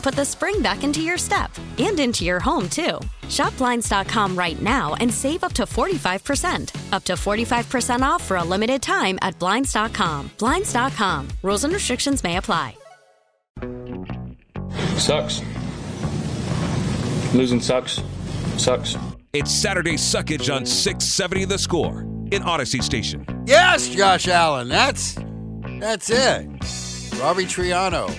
put the spring back into your step. And into your home, too. Shop Blinds.com right now and save up to 45%. Up to 45% off for a limited time at Blinds.com. Blinds.com. Rules and restrictions may apply. Sucks. Losing sucks. Sucks. It's Saturday Suckage on 670 The Score in Odyssey Station. Yes, Josh Allen. That's it. Robbie Triano,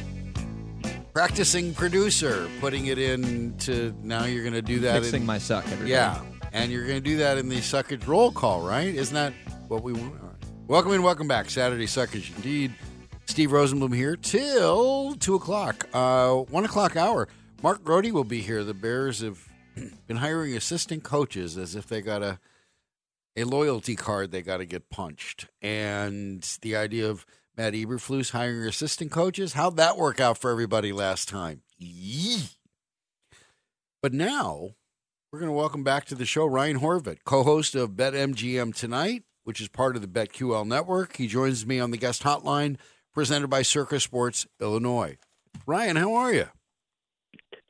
practicing producer, putting it into, now you're going to do that. Fixing my suck every day. And you're going to do that in the Suckage roll call, right? Isn't that what we want? Welcome in, welcome back. Saturday Suckage indeed. Steve Rosenbloom here till 2 o'clock, 1 o'clock hour. Mark Grody will be here. The Bears have been hiring assistant coaches as if they got a loyalty card they got to get punched. And the idea of Matt Eberflus hiring assistant coaches, how'd that work out for everybody last time? Yee. But now we're going to welcome back to the show Ryan Horvat, co-host of BetMGM Tonight, which is part of the BetQL Network. He joins me on the guest hotline, presented by Circa Sports Illinois. Ryan, how are you?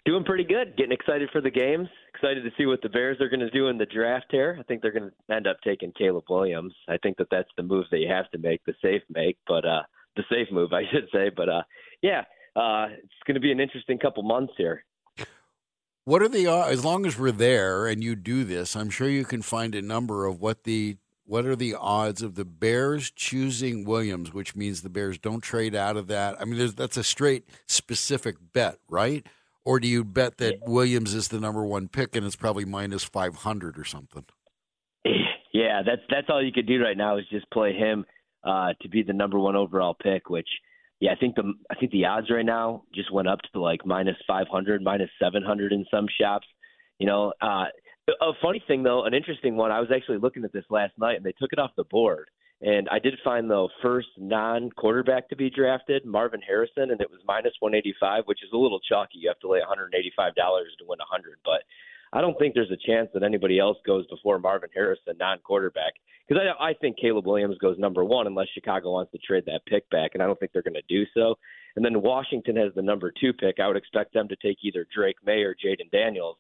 Doing pretty good. Getting excited for the games. Excited to see what the Bears are going to do in the draft here. I think they're going to end up taking Caleb Williams. I think that's the move that you have to make, the safe move, I should say. But, it's going to be an interesting couple months here. What are the as long as we're there and you do this, I'm sure you can find a number of what are the odds of the Bears choosing Williams, which means the Bears don't trade out of that? I mean, that's a straight specific bet, right? Or do you bet that Williams is the number one pick and it's probably minus 500 or something? Yeah, that's all you could do right now is just play him to be the number one overall pick, which, yeah, I think the odds right now just went up to like minus 500, minus 700 in some shops, you know. A funny thing, though, an interesting one, I was actually looking at this last night, and they took it off the board. And I did find the first non-quarterback to be drafted, Marvin Harrison, and it was minus 185, which is a little chalky. You have to lay $185 to win 100. But I don't think there's a chance that anybody else goes before Marvin Harrison, non-quarterback. Because I think Caleb Williams goes number one unless Chicago wants to trade that pick back, and I don't think they're going to do so. And then Washington has the number two pick. I would expect them to take either Drake May or Jaden Daniels.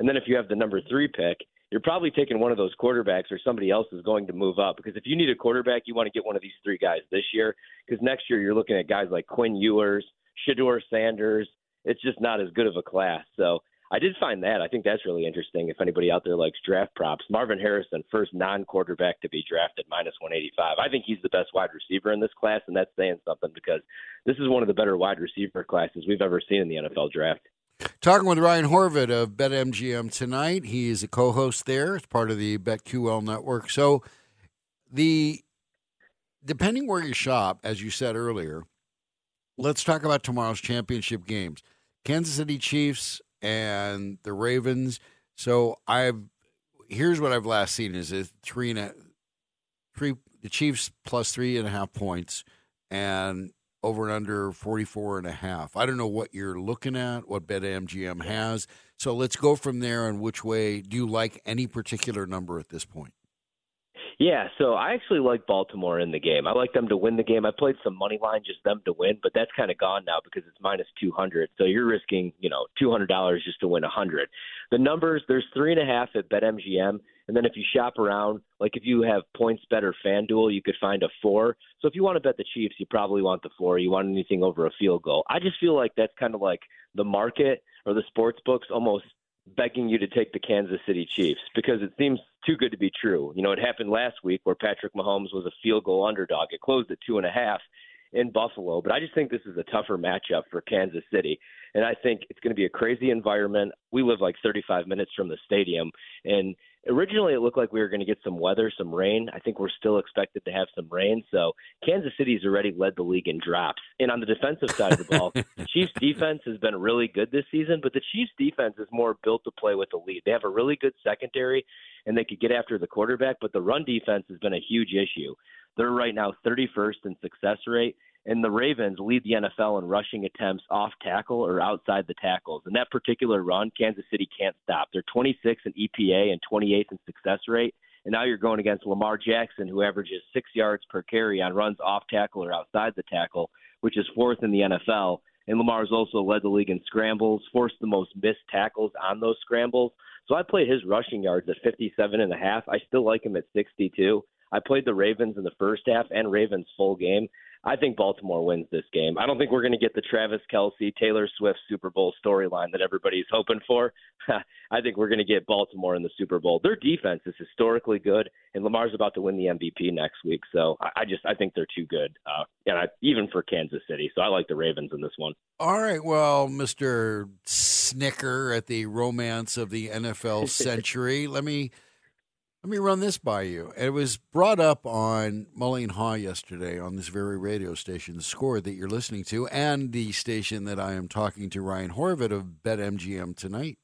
And then if you have the number three pick, you're probably taking one of those quarterbacks or somebody else is going to move up. Because if you need a quarterback, you want to get one of these three guys this year. Because next year you're looking at guys like Quinn Ewers, Shedeur Sanders. It's just not as good of a class. So I did find that. I think that's really interesting if anybody out there likes draft props. Marvin Harrison, first non-quarterback to be drafted, minus 185. I think he's the best wide receiver in this class, and that's saying something because this is one of the better wide receiver classes we've ever seen in the NFL draft. Talking with Ryan Horvat of BetMGM Tonight. He is a co-host there. It's part of the BetQL Network. So depending where you shop, as you said earlier, let's talk about tomorrow's championship games. Kansas City Chiefs and the Ravens. So here's what I've last seen is a the Chiefs plus 3.5 points and over and under 44.5. I don't know what you're looking at, what BetMGM has. So let's go from there. And which way do you like any particular number at this point? Yeah, so I actually like Baltimore in the game. I like them to win the game. I played some money line, just them to win, but that's kind of gone now because it's minus 200. So you're risking, $200 just to win 100. The numbers, there's 3.5 at BetMGM. And then if you shop around, like if you have PointsBet or FanDuel, you could find a 4. So if you want to bet the Chiefs, you probably want the 4. You want anything over a field goal. I just feel like that's kind of like the market or the sports books almost begging you to take the Kansas City Chiefs because it seems too good to be true. It happened last week where Patrick Mahomes was a field goal underdog. It closed at 2.5 in Buffalo, but I just think this is a tougher matchup for Kansas City. And I think it's going to be a crazy environment. We live like 35 minutes from the stadium, and originally it looked like we were going to get some weather, some rain. I think we're still expected to have some rain. So Kansas City's already led the league in drops. And on the defensive side of the ball, the Chiefs' defense has been really good this season, but the Chiefs' defense is more built to play with the lead. They have a really good secondary, and they could get after the quarterback, but the run defense has been a huge issue. They're right now 31st in success rate, and the Ravens lead the NFL in rushing attempts off tackle or outside the tackles. And that particular run, Kansas City can't stop. They're 26th in EPA and 28th in success rate. And now you're going against Lamar Jackson, who averages 6 yards per carry on runs off tackle or outside the tackle, which is 4th in the NFL. And Lamar has also led the league in scrambles, forced the most missed tackles on those scrambles. So I played his rushing yards at 57.5. I still like him at 62. I played the Ravens in the first half and Ravens full game. I think Baltimore wins this game. I don't think we're going to get the Travis Kelce, Taylor Swift Super Bowl storyline that everybody's hoping for. I think we're going to get Baltimore in the Super Bowl. Their defense is historically good, and Lamar's about to win the MVP next week. So I think they're too good, even for Kansas City. So I like the Ravens in this one. All right, well, Mr. Snicker at the romance of the NFL century, Let me run this by you. It was brought up on Mullion Haw yesterday on this very radio station, The Score, that you're listening to, and the station that I am talking to Ryan Horvat of BetMGM tonight.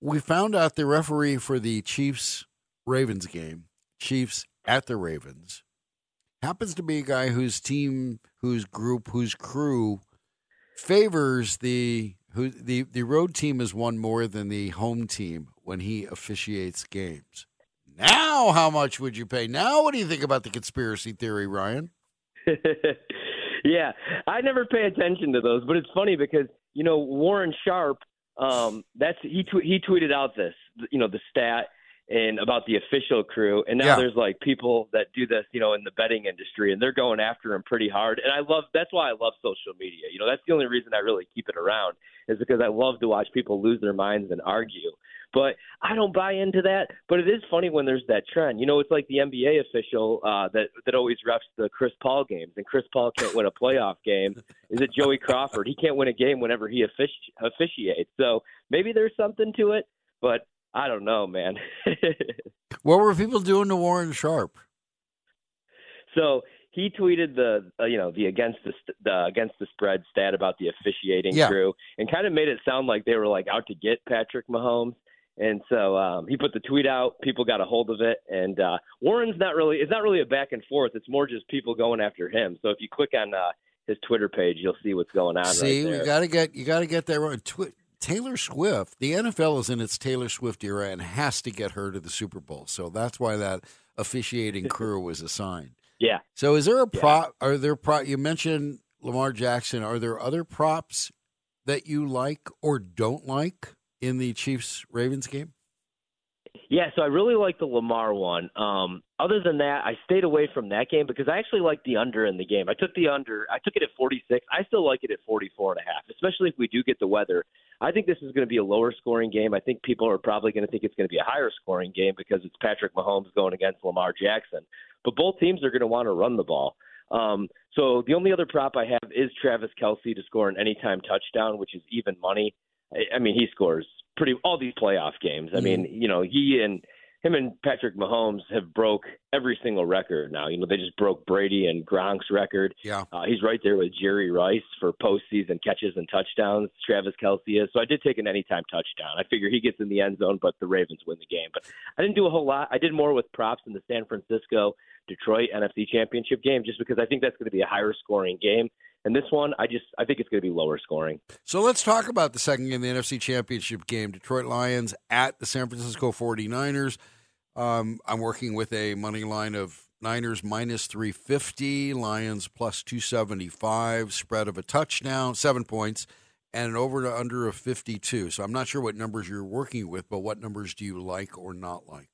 We found out the referee for the Chiefs-Ravens game, Chiefs at the Ravens, happens to be a guy whose team, whose group, whose crew favors the road team has won more than the home team when he officiates games. Now, how much would you pay? Now, what do you think about the conspiracy theory, Ryan? Yeah, I never pay attention to those, but it's funny because, Warren Sharp, he tweeted out this, the stat and about the official crew. And now There's like people that do this, in the betting industry, and they're going after him pretty hard. And that's why I love social media. That's the only reason I really keep it around is because I love to watch people lose their minds and argue. But I don't buy into that. But it is funny when there's that trend. It's like the NBA official that always refs the Chris Paul games. And Chris Paul can't win a playoff game. Is it Joey Crawford? He can't win a game whenever he officiates. So maybe there's something to it, but I don't know, man. What were people doing to Warren Sharp? So he tweeted the against the spread stat about the officiating crew and kind of made it sound like they were like out to get Patrick Mahomes. And so he put the tweet out. People got a hold of it, and Warren's it's not really a back and forth. It's more just people going after him. So if you click on his Twitter page, you'll see what's going on. See, right there. you got to get that right. Taylor Swift. The NFL is in its Taylor Swift era and has to get her to the Super Bowl. So that's why that officiating crew was assigned. Yeah. So is there a prop? Yeah. Are there prop? You mentioned Lamar Jackson. Are there other props that you like or don't like in the Chiefs-Ravens game? Yeah, so I really like the Lamar one. Other than that, I stayed away from that game because I actually like the under in the game. I took the under. I took it at 46. I still like it at 44.5, especially if we do get the weather. I think this is going to be a lower-scoring game. I think people are probably going to think it's going to be a higher-scoring game because it's Patrick Mahomes going against Lamar Jackson. But both teams are going to want to run the ball. So the only other prop I have is Travis Kelce to score an anytime touchdown, which is even money. I mean, he scores all these playoff games. I mean, him and Patrick Mahomes have broke every single record now. They just broke Brady and Gronk's record. Yeah. He's right there with Jerry Rice for postseason catches and touchdowns. Travis Kelce is. So I did take an anytime touchdown. I figure he gets in the end zone, but the Ravens win the game. But I didn't do a whole lot. I did more with props in the San Francisco Detroit NFC Championship game just because I think that's going to be a higher scoring game. And this one, I think it's going to be lower scoring. So let's talk about the second game, the NFC Championship game, Detroit Lions at the San Francisco 49ers. I'm working with a money line of Niners minus 350, Lions plus 275, spread of a touchdown, 7 points, and an over to under of 52. So I'm not sure what numbers you're working with, but what numbers do you like or not like?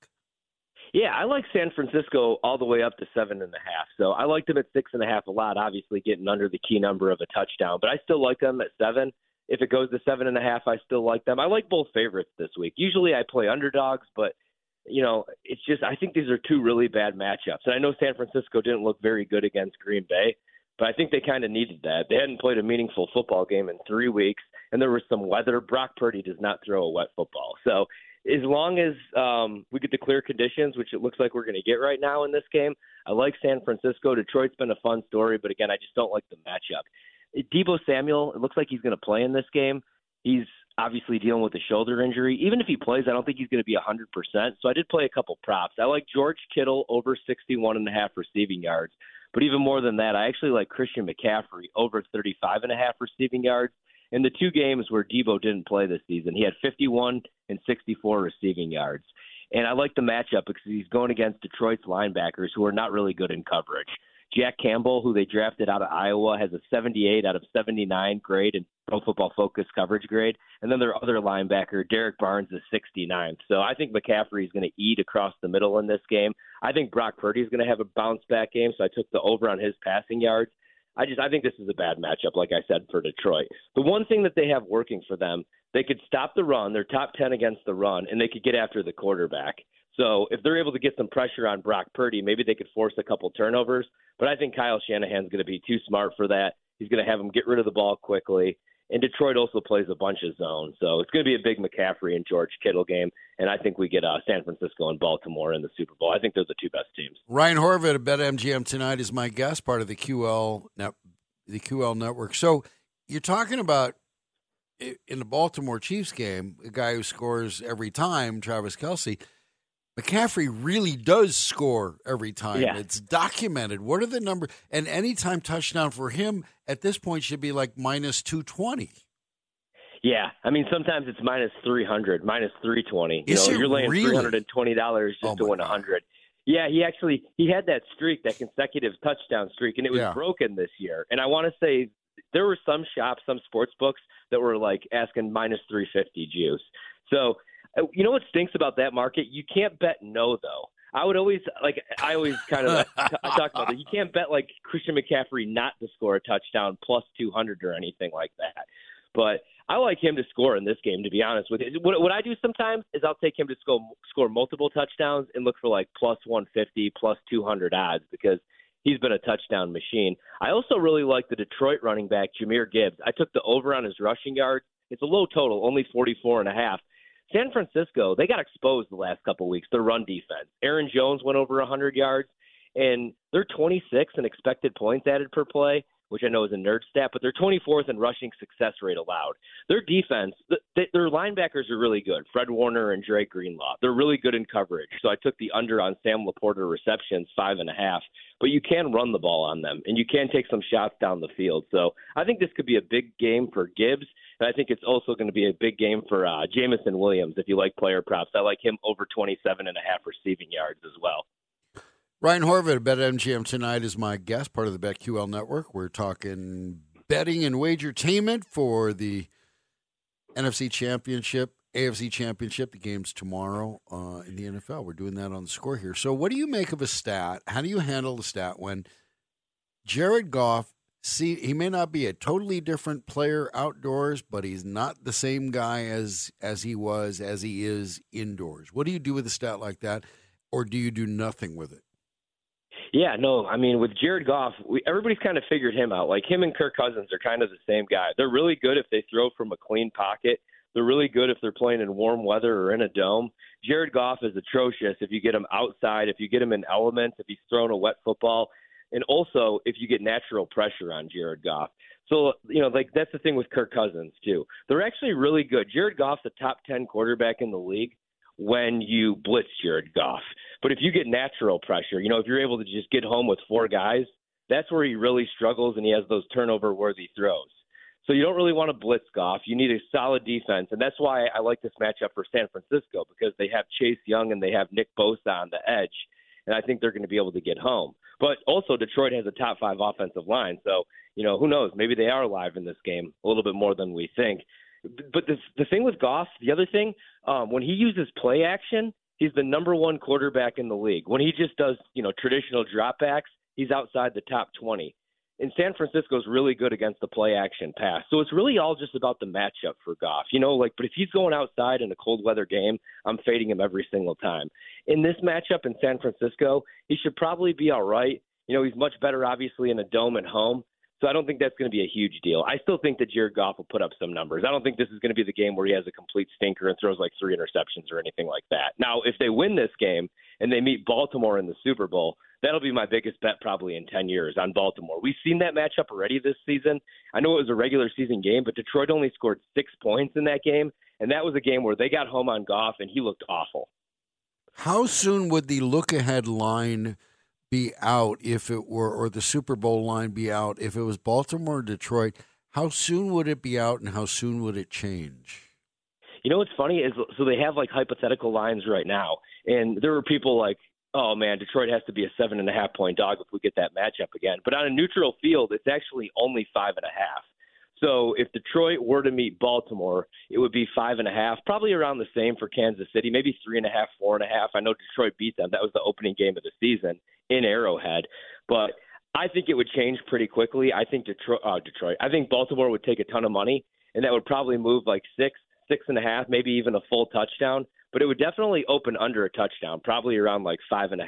Yeah, I like San Francisco all the way up to 7.5. So I liked them at 6.5 a lot, obviously getting under the key number of a touchdown. But I still like them at 7. If it goes to 7.5, I still like them. I like both favorites this week. Usually I play underdogs, but, you know, it's just I think these are two really bad matchups. And I know San Francisco didn't look very good against Green Bay, but I think they kind of needed that. They hadn't played a meaningful football game in 3 weeks, and there was some weather. Brock Purdy does not throw a wet football. So as long as we get the clear conditions, which it looks like we're going to get right now in this game, I like San Francisco. Detroit's been a fun story, but again, I just don't like the matchup. Deebo Samuel, it looks like he's going to play in this game. He's obviously dealing with a shoulder injury. Even if he plays, I don't think he's going to be 100%. So I did play a couple props. I like George Kittle over 61.5 receiving yards. But even more than that, I actually like Christian McCaffrey over 35.5 receiving yards. In the two games where Deebo didn't play this season, he had 51 and 64 receiving yards. And I like the matchup because he's going against Detroit's linebackers who are not really good in coverage. Jack Campbell, who they drafted out of Iowa, has a 78 out of 79 grade and Pro Football Focus coverage grade. And then their other linebacker, Derek Barnes, is 69th. So I think McCaffrey is going to eat across the middle in this game. I think Brock Purdy is going to have a bounce-back game, so I took the over on his passing yards. I think this is a bad matchup, like I said, for Detroit. The one thing that they have working for them, they could stop the run. They're top 10 against the run, and they could get after the quarterback. So if they're able to get some pressure on Brock Purdy, maybe they could force a couple turnovers. But I think Kyle Shanahan's going to be too smart for that. He's going to have them get rid of the ball quickly. And Detroit also plays a bunch of zone. So it's going to be a big McCaffrey and George Kittle game. And I think we get San Francisco and Baltimore in the Super Bowl. I think those are the two best teams. Ryan Horvat of BetMGM tonight is my guest, part of the QL Network. So you're talking about, in the Baltimore Chiefs game, a guy who scores every time, Travis Kelce. McCaffrey really does score every time. Yeah. It's documented. What are the numbers? And anytime touchdown for him at this point should be like minus 220. Yeah. I mean, sometimes it's minus 300, minus 320. You're laying really? $320 just to win 100. God. Yeah, he had that streak, that consecutive touchdown streak, and it was broken this year. And I want to say there were some shops, some sports books that were like asking minus 350 juice. So, you know what stinks about that market? You can't bet no, though. I talk about that. You can't bet like Christian McCaffrey not to score a touchdown plus 200 or anything like that. But I like him to score in this game, to be honest with you. What I do sometimes is I'll take him to score multiple touchdowns and look for like plus 150, plus 200 odds because he's been a touchdown machine. I also really like the Detroit running back, Jahmyr Gibbs. I took the over on his rushing yards. It's a low total, only 44.5. San Francisco, they got exposed the last couple of weeks, their run defense. Aaron Jones went over 100 yards, and they're 26th in expected points added per play, which I know is a nerd stat, but they're 24th in rushing success rate allowed. Their defense, their linebackers are really good, Fred Warner and Dre Greenlaw. They're really good in coverage, so I took the under on Sam Laporta receptions, 5.5. But you can run the ball on them, and you can take some shots down the field. So I think this could be a big game for Gibbs, and I think it's also going to be a big game for Jamison Williams, if you like player props. I like him over 27.5 receiving yards as well. Ryan Horvat of BetMGM tonight is my guest, part of the BetQL Network. We're talking betting and wagertainment for the NFC Championship, AFC Championship. The game's tomorrow in the NFL. We're doing that on the score here. So what do you make of a stat? How do you handle the stat when Jared Goff, he may not be a totally different player outdoors, but he's not the same guy as he is indoors. What do you do with a stat like that, or do you do nothing with it? Yeah, no, I mean, with Jared Goff, everybody's kind of figured him out. Like, him and Kirk Cousins are kind of the same guy. They're really good if they throw from a clean pocket. They're really good if they're playing in warm weather or in a dome. Jared Goff is atrocious if you get him outside, if you get him in elements, if he's throwing a wet football, and also if you get natural pressure on Jared Goff. So, you know, like, that's the thing with Kirk Cousins, too. They're actually really good. Jared Goff's a top 10 quarterback in the league when you blitz Jared Goff. But if you get natural pressure, you know, if you're able to just get home with four guys, that's where he really struggles and he has those turnover-worthy throws. So you don't really want to blitz Goff. You need a solid defense, and that's why I like this matchup for San Francisco, because they have Chase Young and they have Nick Bosa on the edge, and I think they're going to be able to get home. But also Detroit has a top five offensive line, so you know, who knows? Maybe they are live in this game a little bit more than we think. But the thing with Goff, the other thing, when he uses play action, he's the number one quarterback in the league. When he just does, you know, traditional dropbacks, he's outside the top 20. And San Francisco's really good against the play action pass. So it's really all just about the matchup for Goff. You know, like, but if he's going outside in a cold weather game, I'm fading him every single time. In this matchup in San Francisco, he should probably be all right. You know, he's much better, obviously, in a dome at home. So I don't think that's going to be a huge deal. I still think that Jared Goff will put up some numbers. I don't think this is going to be the game where he has a complete stinker and throws like three interceptions or anything like that. Now, if they win this game and they meet Baltimore in the Super Bowl, that'll be my biggest bet probably in 10 years on Baltimore. We've seen that matchup already this season. I know it was a regular season game, but Detroit only scored 6 points in that game, and that was a game where they got home on Goff, and he looked awful. How soon would the look-ahead line be out if it were, or the Super Bowl line be out, if it was Baltimore or Detroit? How soon would it be out, and how soon would it change? You know what's funny is, so they have like hypothetical lines right now, and there were people like, oh, man, Detroit has to be a 7.5-point dog if we get that matchup again. But on a neutral field, it's actually only 5.5. So if Detroit were to meet Baltimore, it would be 5.5, probably around the same for Kansas City, maybe 3.5, 4.5. I know Detroit beat them. That was the opening game of the season in Arrowhead. But I think it would change pretty quickly. I think I think Baltimore would take a ton of money, and that would probably move like 6, 6.5, maybe even a full touchdown. But it would definitely open under a touchdown, probably around like 5.5.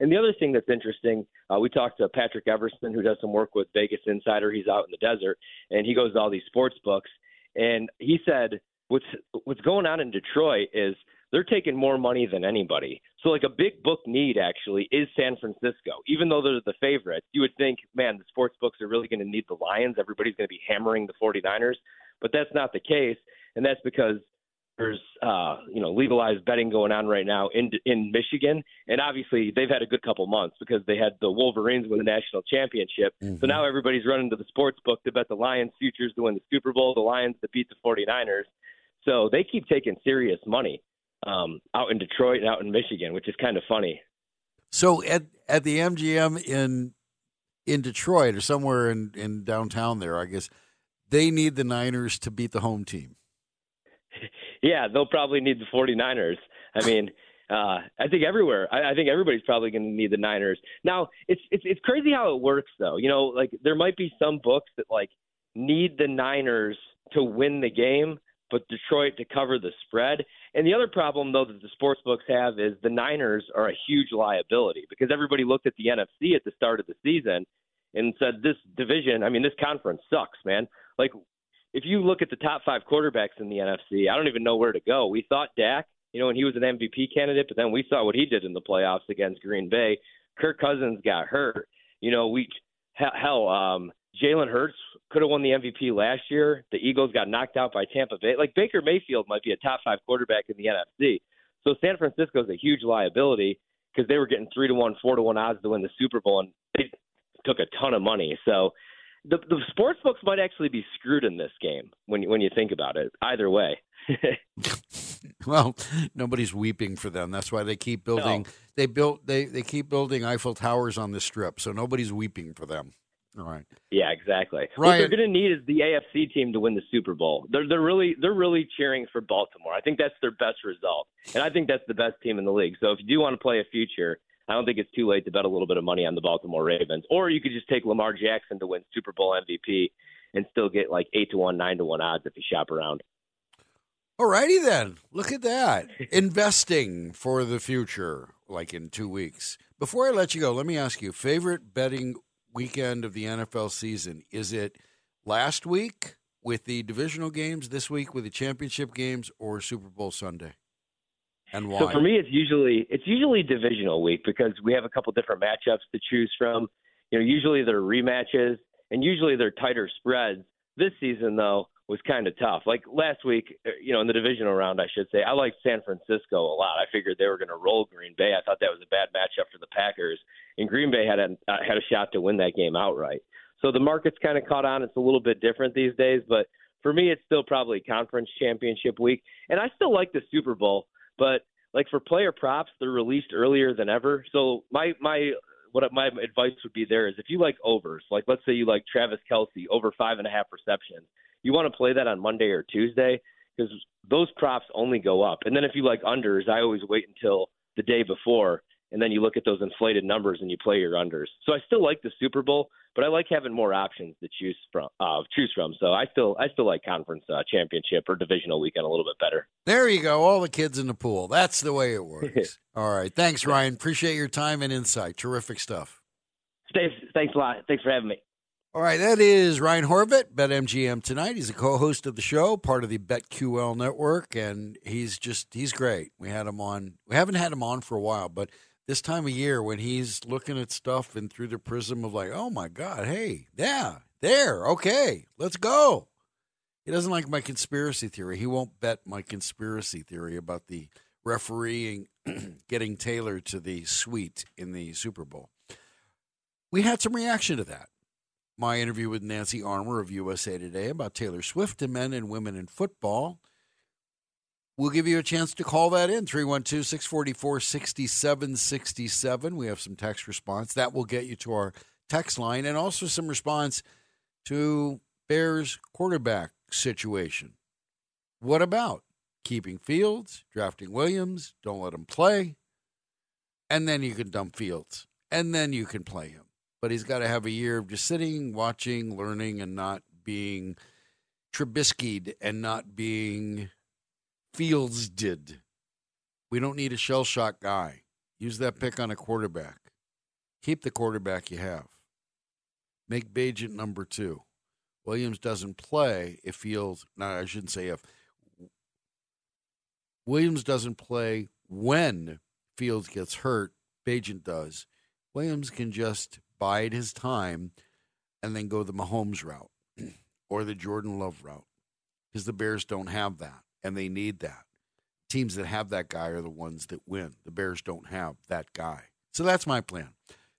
And the other thing that's interesting, we talked to Patrick Everson, who does some work with Vegas Insider. He's out in the desert, and he goes to all these sports books. And he said what's going on in Detroit is they're taking more money than anybody. So like a big book need actually is San Francisco. Even though they're the favorites, you would think, man, the sports books are really going to need the Lions. Everybody's going to be hammering the 49ers. But that's not the case, and that's because there's legalized betting going on right now in Michigan, and obviously they've had a good couple months because they had the Wolverines win the national championship. Mm-hmm. So now everybody's running to the sports book to bet the Lions futures to win the Super Bowl, the Lions to beat the 49ers. So they keep taking serious money out in Detroit and out in Michigan, which is kind of funny. So at the MGM in Detroit or somewhere in downtown there, I guess, they need the Niners to beat the home team. Yeah, they'll probably need the 49ers. I mean, I think everywhere. I think everybody's probably going to need the Niners. Now, it's crazy how it works, though. You know, like there might be some books that like need the Niners to win the game, but Detroit to cover the spread. And the other problem, though, that the sports books have is the Niners are a huge liability because everybody looked at the NFC at the start of the season and said this division, I mean, this conference sucks, man. Like, if you look at the top five quarterbacks in the NFC, I don't even know where to go. We thought Dak, you know, and he was an MVP candidate, but then we saw what he did in the playoffs against Green Bay. Kirk Cousins got hurt. You know, Jalen Hurts could have won the MVP last year. The Eagles got knocked out by Tampa Bay. Like, Baker Mayfield might be a top five quarterback in the NFC. So San Francisco is a huge liability because they were getting 3-1, 4-1 odds to win the Super Bowl, and they took a ton of money. So The sports books might actually be screwed in this game when you think about it, either way. Well, nobody's weeping for them. That's why they keep building. No. They keep building Eiffel Towers on the Strip, so nobody's weeping for them. All right. Yeah, exactly. Ryan, what they're going to need is the AFC team to win the Super Bowl. They're really cheering for Baltimore. I think that's their best result, and I think that's the best team in the league. So if you do want to play a future, I don't think it's too late to bet a little bit of money on the Baltimore Ravens, or you could just take Lamar Jackson to win Super Bowl MVP and still get like 8-1, 9-1 odds if you shop around. All righty then. Look at that. Investing for the future, like in 2 weeks. Before I let you go, let me ask you, favorite betting weekend of the NFL season, is it last week with the divisional games, this week with the championship games, or Super Bowl Sunday? And why? So for me, it's usually divisional week because we have a couple different matchups to choose from. You know, usually they're rematches and usually they're tighter spreads. This season, though, was kind of tough. Like last week, you know, in the divisional round, I should say, I liked San Francisco a lot. I figured they were going to roll Green Bay. I thought that was a bad matchup for the Packers, and Green Bay had a shot to win that game outright. So the market's kind of caught on. It's a little bit different these days, but for me, it's still probably conference championship week. And I still like the Super Bowl, but like for player props, they're released earlier than ever. So my advice would be there is if you like overs, like let's say you like Travis Kelce over 5.5 receptions, you want to play that on Monday or Tuesday because those props only go up. And then if you like unders, I always wait until the day before, and then you look at those inflated numbers and you play your unders. So I still like the Super Bowl, but I like having more options to choose from. So I still like conference championship or divisional weekend a little bit better. There you go. All the kids in the pool. That's the way it works. All right. Thanks, Ryan. Appreciate your time and insight. Terrific stuff. Thanks a lot. Thanks for having me. All right. That is Ryan Horvat, BetMGM Tonight. He's a co-host of the show, part of the BetQL network, and he's great. We had him on. We haven't had him on for a while, but this time of year when he's looking at stuff and through the prism of like, oh, my God, hey, yeah, there, okay, let's go. He doesn't like my conspiracy theory. He won't bet my conspiracy theory about the refereeing getting Taylor to the suite in the Super Bowl. We had some reaction to that. My interview with Nancy Armour of USA Today about Taylor Swift and men and women in football. We'll give you a chance to call that in, 312-644-6767. We have some text response. That will get you to our text line and also some response to Bears quarterback situation. What about keeping Fields, drafting Williams, don't let him play, and then you can dump Fields, and then you can play him. But he's got to have a year of just sitting, watching, learning, and not being Trubisky'd and not being Fields did. We don't need a shell shock guy. Use that pick on a quarterback. Keep the quarterback you have. Make Bagent number 2. Williams doesn't play if Fields, no, I shouldn't say if. Williams doesn't play when Fields gets hurt. Bagent does. Williams can just bide his time and then go the Mahomes route or the Jordan Love route because the Bears don't have that. And they need that. Teams that have that guy are the ones that win. The Bears don't have that guy. So that's my plan.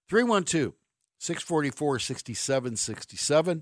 312-644-6767.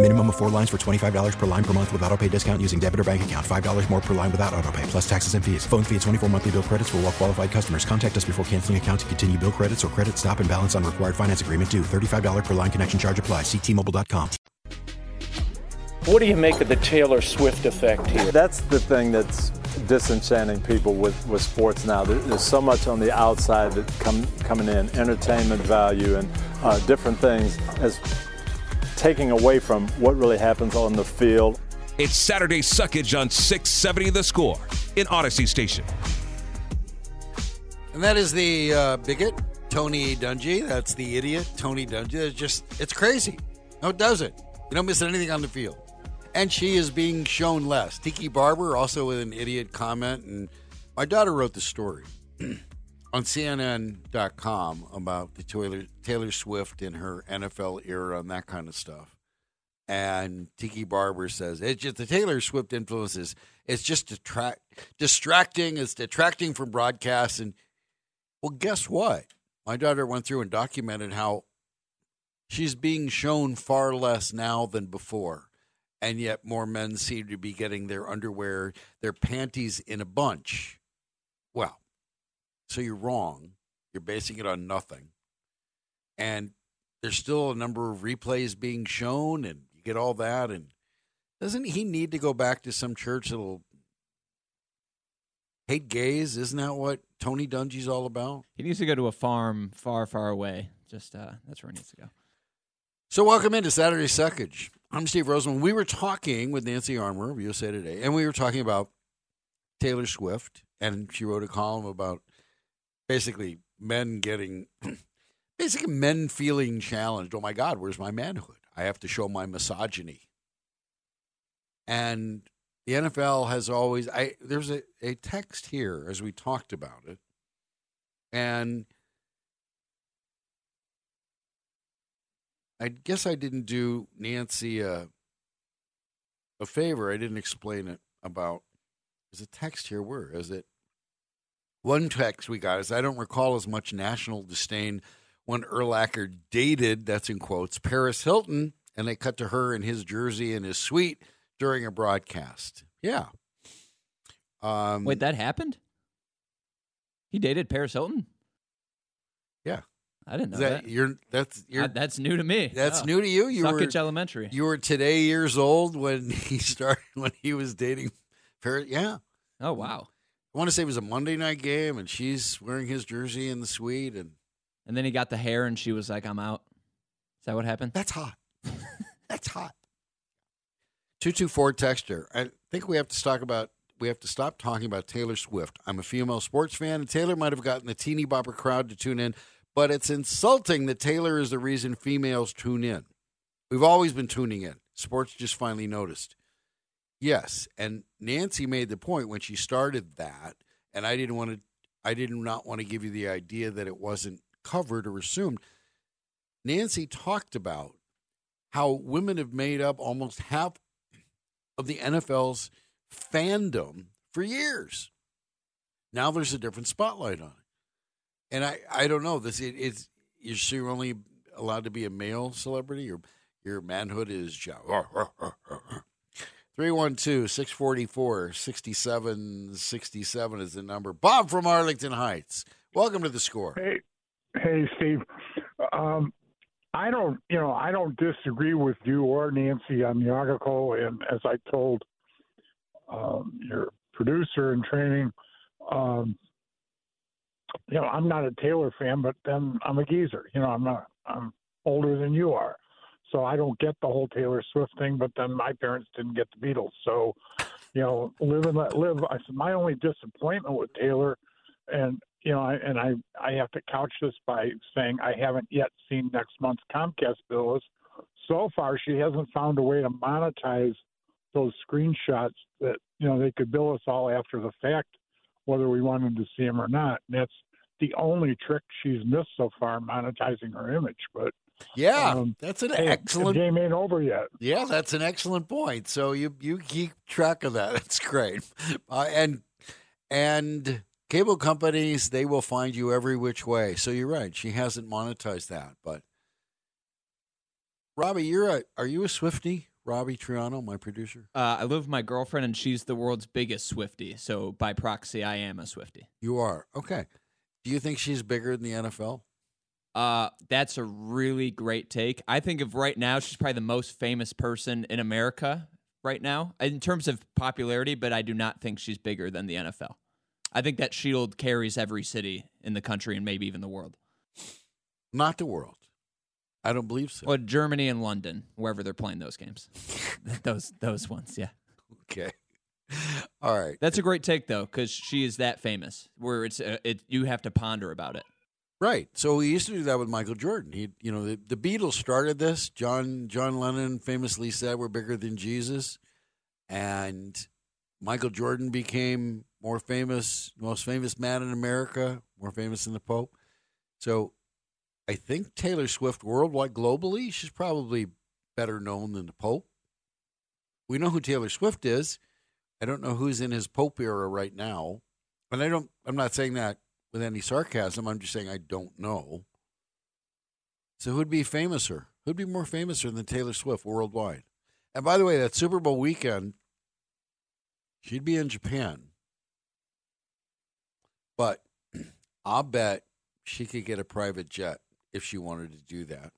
Minimum of 4 lines for $25 per line per month with auto pay discount using debit or bank account. $5 more per line without auto pay, plus taxes and fees. Phone fee at 24 monthly bill credits for all well qualified customers. Contact us before canceling account to continue bill credits or credit stop and balance on required finance agreement due. $35 per line connection charge applies. See T-Mobile.com. What do you make of the Taylor Swift effect here? That's the thing that's disenchanting people with sports now. There's so much on the outside that coming in, entertainment value and different things as taking away from what really happens on the field. It's Saturday Suckage on 670 The Score in Odyssey Station. And that is the bigot, Tony Dungy. That's the idiot, Tony Dungy. It's crazy. No, it doesn't. You don't miss anything on the field. And she is being shown less. Tiki Barber, also with an idiot comment. And my daughter wrote the story on CNN.com about the Taylor Swift and her NFL era and that kind of stuff. And Tiki Barber says, it's just the Taylor Swift influences. It's just distracting. It's detracting from broadcasts. And, well, guess what? My daughter went through and documented how she's being shown far less now than before. And yet more men seem to be getting their underwear, their panties in a bunch. Well, so you're wrong. You're basing it on nothing. And there's still a number of replays being shown, and you get all that. And doesn't he need to go back to some church that'll hate gays? Isn't that what Tony Dungy's all about? He needs to go to a farm far, far away. Just that's where he needs to go. So welcome into Saturday Suckage. I'm Steve Rosenbloom. We were talking with Nancy Armour of USA Today, and we were talking about Taylor Swift, and she wrote a column about basically men getting, basically men feeling challenged. Oh, my God, where's my manhood? I have to show my misogyny. And the NFL has always, there's a text here as we talked about it, and I guess I didn't do Nancy a favor. I didn't explain it about, there's a text here. Where is it? One text we got is, I don't recall as much national disdain when Urlacher dated, that's in quotes, Paris Hilton, and they cut to her in his jersey and his suite during a broadcast. Yeah. Wait, that happened? He dated Paris Hilton? Yeah. I didn't know that. That's new to me. That's new to you. You Suckage Elementary. You were today years old when he started, when he was dating Paris. Yeah. Oh wow. I want to say it was a Monday night game, and she's wearing his jersey in the suite, and then he got the hair, and she was like, "I'm out." Is that what happened? That's hot. That's hot. 224 texter. I think we have to stop talking about Taylor Swift. I'm a female sports fan, and Taylor might have gotten the teeny bopper crowd to tune in. But it's insulting that Taylor is the reason females tune in. We've always been tuning in. Sports just finally noticed. Yes, and Nancy made the point when she started that, and I did not want to give you the idea that it wasn't covered or assumed. Nancy talked about how women have made up almost half of the NFL's fandom for years. Now there's a different spotlight on it. And I don't know this. It's you're only allowed to be a male celebrity. Your manhood is job. 312-644-6767 is the number. Bob from Arlington Heights. Welcome to The Score. Hey Steve. I don't disagree with you or Nancy on the article. And as I told your producer in training. I'm not a Taylor fan, but then I'm a geezer. I'm older than you are. So I don't get the whole Taylor Swift thing, but then my parents didn't get the Beatles. So, live and let live. I said, my only disappointment with Taylor, and, I have to couch this by saying I haven't yet seen next month's Comcast bills. So far, she hasn't found a way to monetize those screenshots that, they could bill us all after the fact, whether we wanted to see him or not. And that's the only trick she's missed so far, monetizing her image. But yeah, that's an excellent. The game ain't over yet. Yeah, that's an excellent point. So you keep track of that. That's great. And cable companies, they will find you every which way. So you're right. She hasn't monetized that. But Robbie, are you a Swiftie? Robbie Triano, my producer. I live with my girlfriend, and she's the world's biggest Swiftie. So by proxy, I am a Swiftie. You are. Okay. Do you think she's bigger than the NFL? That's a really great take. I think of right now, she's probably the most famous person in America right now in terms of popularity, but I do not think she's bigger than the NFL. I think that shield carries every city in the country and maybe even the world. Not the world. I don't believe so. Well, Germany and London, wherever they're playing those games. those ones, yeah. Okay. All right. That's a great take, though, because she is that famous where you have to ponder about it. Right. So we used to do that with Michael Jordan. The Beatles started this. John Lennon famously said, "We're bigger than Jesus." And Michael Jordan became more famous, most famous man in America, more famous than the Pope. So I think Taylor Swift worldwide, globally, she's probably better known than the Pope. We know who Taylor Swift is. I don't know who's in his Pope era right now. And I'm not saying that with any sarcasm. I'm just saying I don't know. So who'd be famouser? Who'd be more famouser than Taylor Swift worldwide? And by the way, that Super Bowl weekend, she'd be in Japan. But I'll bet she could get a private jet if she wanted to do that.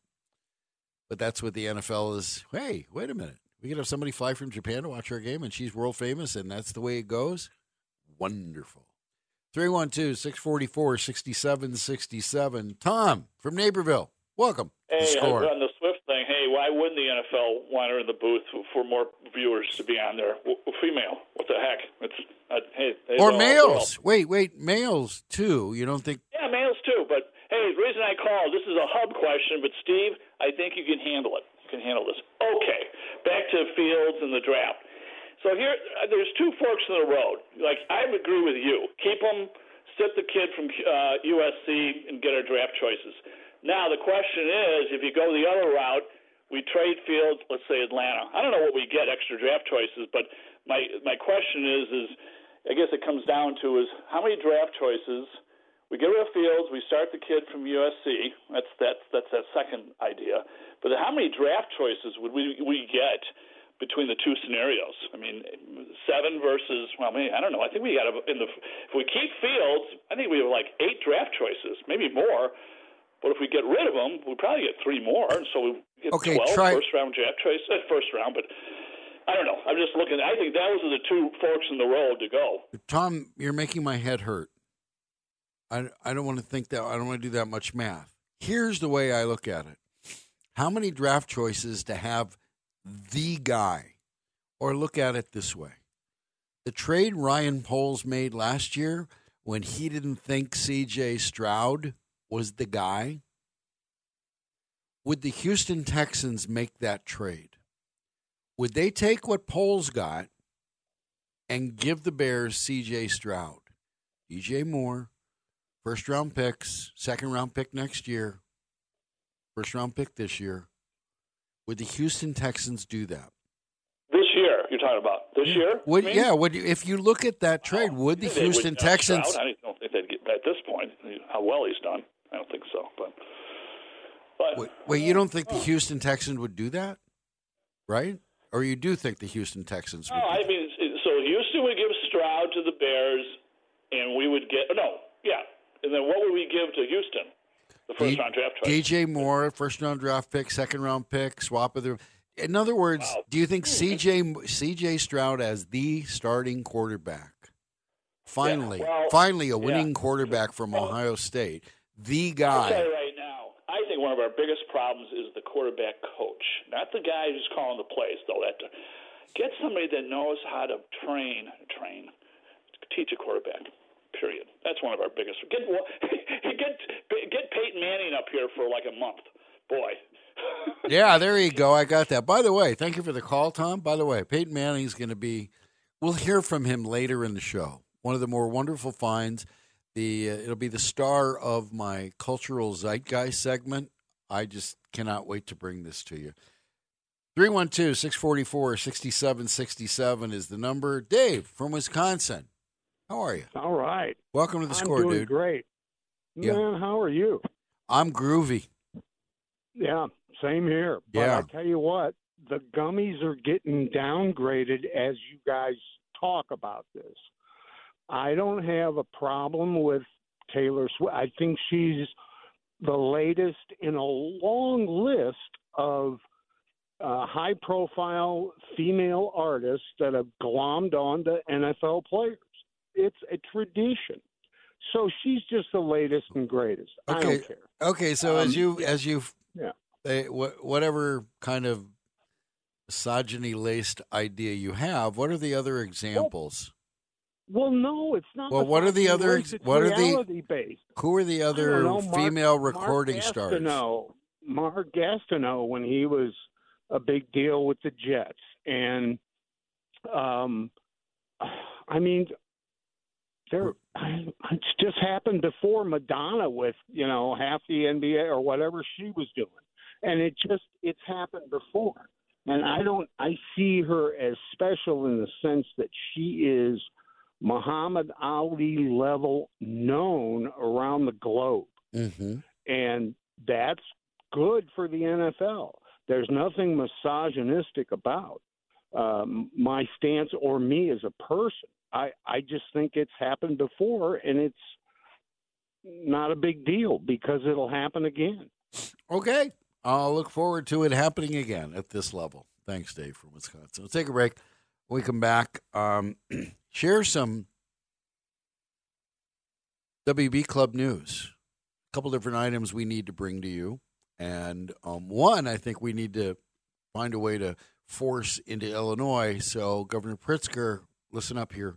But that's what the NFL is. Hey, wait a minute. We could have somebody fly from Japan to watch our game, and she's world famous, and that's the way it goes. Wonderful. 312-644-6767. Tom from Naperville, welcome. Hey, on the Swift thing, hey, why wouldn't the NFL want her in the booth for more viewers to be on there? Female, what the heck? Or males. Wait, males, too. You don't think? Yeah, males, too. But, hey, the reason I called, this is a hub question, but, Steve, I think you can handle it. Can handle this. Okay, back to Fields and the draft. So here, there's two forks in the road. Like, I would agree with you. Keep him, sit the kid from USC, and get our draft choices. Now, the question is, if you go the other route, we trade Fields, let's say Atlanta. I don't know what we get extra draft choices, but my question is I guess it comes down to is how many draft choices. We get rid of Fields, we start the kid from USC. That's that second idea. But how many draft choices would we get between the two scenarios? I mean, seven versus, well, maybe, I don't know. I think we got if we keep Fields, I think we have like eight draft choices, maybe more. But if we get rid of them, we probably get three more. So we get 12 first-round draft choices. First round, but I don't know. I'm just looking. I think those are the two forks in the road to go. Tom, you're making my head hurt. I don't want to think that. I don't want to do that much math. Here's the way I look at it. How many draft choices to have the guy? Or look at it this way. The trade Ryan Poles made last year when he didn't think C.J. Stroud was the guy, would the Houston Texans make that trade? Would they take what Poles got and give the Bears C.J. Stroud, DJ Moore, first-round picks, second-round pick next year, first-round pick this year? Would the Houston Texans do that? This year, you're talking about? This year? If you look at that trade, would the Houston Texans... I don't think they'd get at this point, how well he's done. I don't think so. But wait, you don't think the Houston Texans would do that? Right? Or you do think the Houston Texans would do that? I mean, so Houston would give Stroud to the Bears, and we would get... No, yeah. And then what would we give to Houston? The first-round draft choice. DJ Moore, first-round draft pick, second-round pick, swap of the – in other words, do you think C.J. Stroud as the starting quarterback, finally a winning quarterback from Ohio State, the guy – I'll tell you right now, I think one of our biggest problems is the quarterback coach, not the guy who's calling the plays, though. Get somebody that knows how to teach a quarterback. Period. That's one of our biggest. Get Peyton Manning up here for like a month, boy. Yeah, there you go. I got that. By the way, thank you for the call, Tom. By the way, Peyton Manning's going to be. We'll hear from him later in the show. One of the more wonderful finds. It'll be the star of my cultural zeitgeist segment. I just cannot wait to bring this to you. 312-644-6767 is the number. Dave from Wisconsin. How are you? All right. Welcome to the Score, dude. I'm doing great. Yeah. Man, how are you? I'm groovy. Yeah, same here. But I tell you what, the gummies are getting downgraded as you guys talk about this. I don't have a problem with Taylor Swift. I think she's the latest in a long list of high-profile female artists that have glommed on to NFL players. It's a tradition. So she's just the latest and greatest. Okay. I don't care. Okay, so as you whatever kind of misogyny-laced idea you have. What are the other examples? Well, no, it's not. Well, what are the other? Who are the other female recording stars? Mark Gastineau, when he was a big deal with the Jets, and I mean, there it's just happened before Madonna with half the NBA or whatever she was doing, and it's happened before, and I see her as special in the sense that she is Muhammad Ali level known around the globe. Mm-hmm. And that's good for the NFL. There's nothing misogynistic about my stance or me as a person. I just think it's happened before, and it's not a big deal because it'll happen again. Okay. I'll look forward to it happening again at this level. Thanks, Dave from Wisconsin. We'll take a break. When we come back, share some WB Club news. A couple different items we need to bring to you. And one, I think we need to find a way to force into Illinois. So Governor Pritzker, listen up here.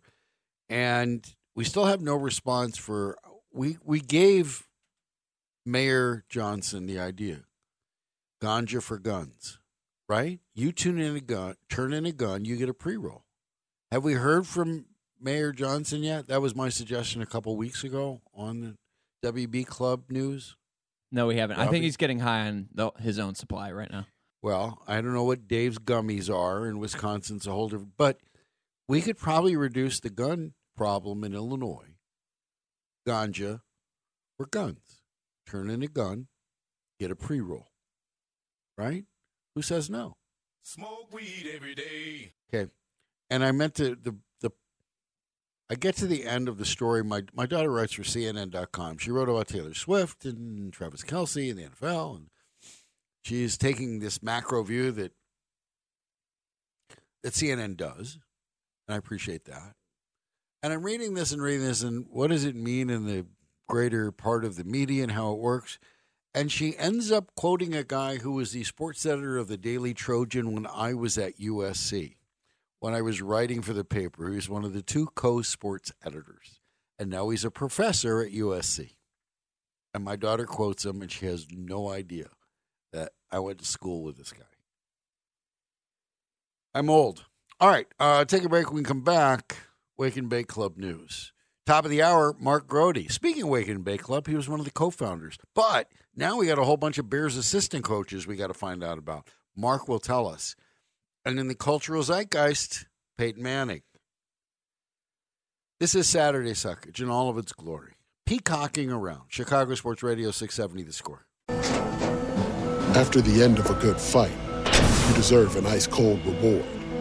And we still have no response for we gave Mayor Johnson the idea. Ganja for guns, right? You turn in a gun, you get a pre-roll. Have we heard from Mayor Johnson yet? That was my suggestion a couple weeks ago on the WB Club news. No, we haven't. Robbie? I think he's getting high on his own supply right now. Well, I don't know what Dave's gummies are in Wisconsin's a whole different, but we could probably reduce the gun problem in Illinois. Ganja or guns. Turn in a gun, get a pre-roll. Right? Who says no? Smoke weed every day. Okay. And I meant to, I get to the end of the story. My daughter writes for CNN.com. She wrote about Taylor Swift and Travis Kelce and the NFL. And she's taking this macro view that CNN does. And I appreciate that. And I'm reading this. And what does it mean in the greater part of the media and how it works? And she ends up quoting a guy who was the sports editor of the Daily Trojan when I was at USC. When I was writing for the paper, he was one of the two co-sports editors. And now he's a professor at USC. And my daughter quotes him, and she has no idea that I went to school with this guy. I'm old. All right, take a break. When we come back, Wake and Bake Club news. Top of the hour, Mark Grody. Speaking of Wake and Bake Club, he was one of the co-founders. But now we got a whole bunch of Bears assistant coaches we got to find out about. Mark will tell us. And in the cultural zeitgeist, Peyton Manning. This is Saturday Suckage in all of its glory. Peacocking around. Chicago Sports Radio 670 The Score. After the end of a good fight, you deserve an ice-cold reward.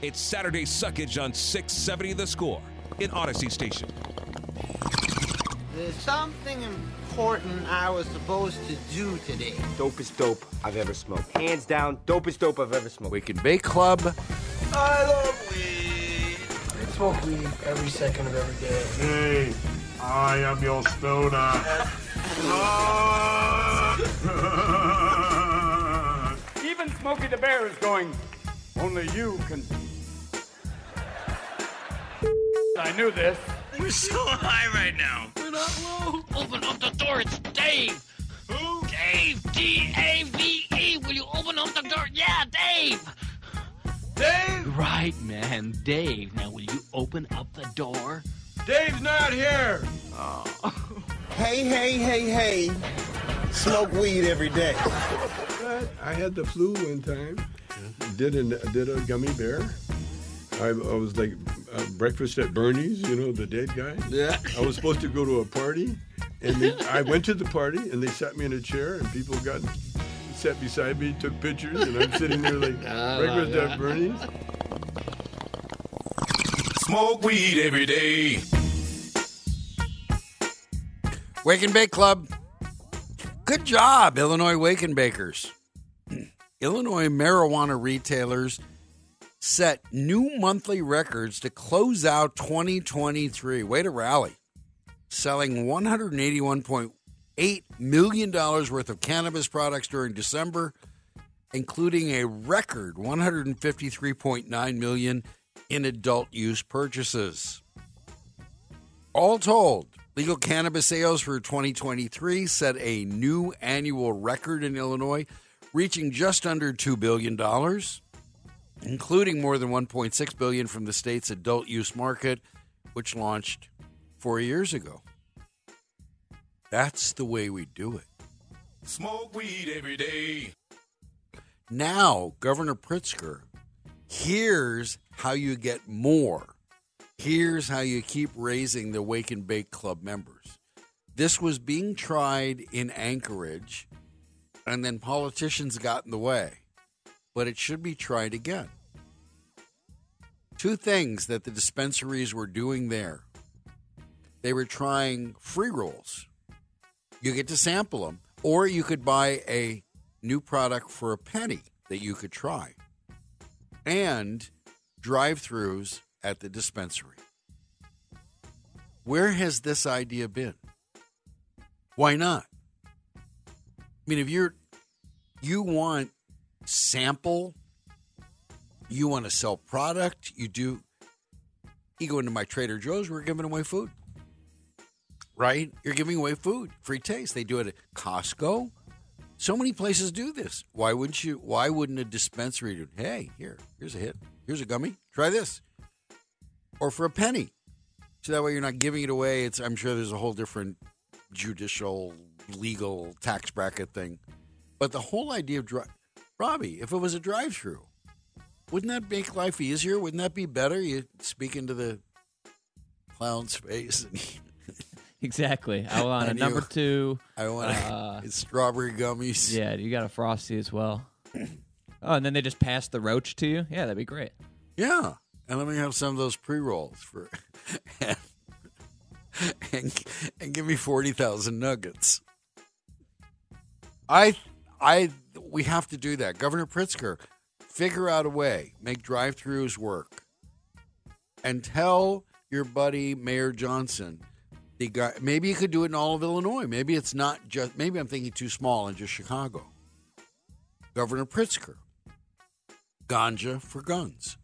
It's Saturday Suckage on 670 The Score in Odyssey Station. There's something important I was supposed to do today. Dopest dope I've ever smoked. Hands down, dopest dope I've ever smoked. Wake and Bake Club. I love weed. I smoke weed every second of every day. Hey, I am your stoner. Even Smokey the Bear is going, only you can. I knew this. We're so high right now. We're not low. Open up the door. It's Dave. Who? Dave. D-A-V-E. Will you open up the door? Yeah, Dave. Dave? Right, man. Dave. Now, will you open up the door? Dave's not here. Oh. Hey. Smoke weed every day. I had the flu one time. Did a gummy bear. I was like breakfast at Bernie's, you know, the dead guy. Yeah. I was supposed to go to a party, and I went to the party, and they sat me in a chair, and people sat beside me, took pictures, and I'm sitting there like breakfast at Bernie's. Smoke weed every day. Wake and Bake Club. Good job, Illinois Wake and Bakers. Illinois marijuana retailers set new monthly records to close out 2023. Way to rally. Selling $181.8 million worth of cannabis products during December, including a record $153.9 million in adult use purchases. All told, legal cannabis sales for 2023 set a new annual record in Illinois, reaching just under $2 billion, including more than $1.6 billion from the state's adult use market, which launched 4 years ago. That's the way we do it. Smoke weed every day. Now, Governor Pritzker, here's how you get more. Here's how you keep raising the Wake and Bake Club members. This was being tried in Anchorage, and then politicians got in the way. But it should be tried again. Two things that the dispensaries were doing there. They were trying free rolls. You get to sample them, or you could buy a new product for a penny that you could try. And drive-thrus at the dispensary. Where has this idea been? Why not? I mean, if you want sample, you want to sell product, you do. You go into my Trader Joe's, we're giving away food. Right? You're giving away food, free taste. They do it at Costco. So many places do this. Why wouldn't you? Why wouldn't a dispensary do? Hey, here's a hit. Here's a gummy. Try this, or for a penny. So that way you're not giving it away. I'm sure there's a whole different judicial, legal, tax bracket thing. But the whole idea of Robbie, if it was a drive-through, wouldn't that make life easier? Wouldn't that be better? You speak into the clown's face. Exactly. I want a number two. I want strawberry gummies. Yeah, you got a Frosty as well. Oh, and then they just pass the roach to you? Yeah, that'd be great. Yeah. And let me have some of those pre-rolls for and give me 40,000 nuggets. We have to do that. Governor Pritzker, figure out a way. Make drive-thrus work. And tell your buddy Mayor Johnson. The guy, maybe you could do it in all of Illinois. Maybe it's not just. Maybe I'm thinking too small and just Chicago. Governor Pritzker, ganja for guns.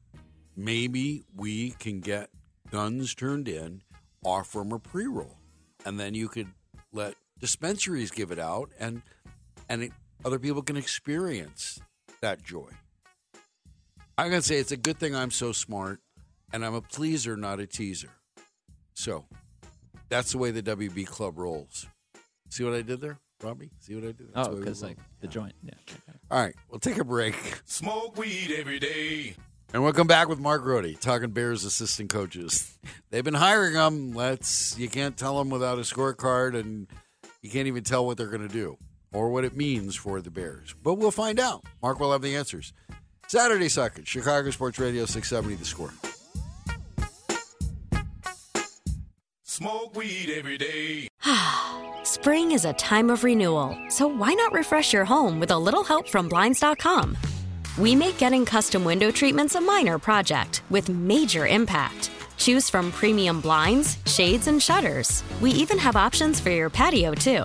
Maybe we can get guns turned in, offer them a pre-roll, and then you could let dispensaries give it out, and other people can experience that joy. I'm gonna say it's a good thing I'm so smart, and I'm a pleaser, not a teaser. So. That's the way the WB Club rolls. See what I did there, Robbie? See what I did? That's because the joint. Yeah. All right, we'll take a break. Smoke weed every day. And we'll come back with Mark Rohde talking Bears assistant coaches. They've been hiring them. You can't tell them without a scorecard, and you can't even tell what they're going to do or what it means for the Bears. But we'll find out. Mark will have the answers. Saturday Suckage, Chicago Sports Radio 670 The Score. Smoke weed every day. Spring is a time of renewal, so why not refresh your home with a little help from Blinds.com? We make getting custom window treatments a minor project with major impact. Choose from premium blinds, shades, and shutters. We even have options for your patio, too.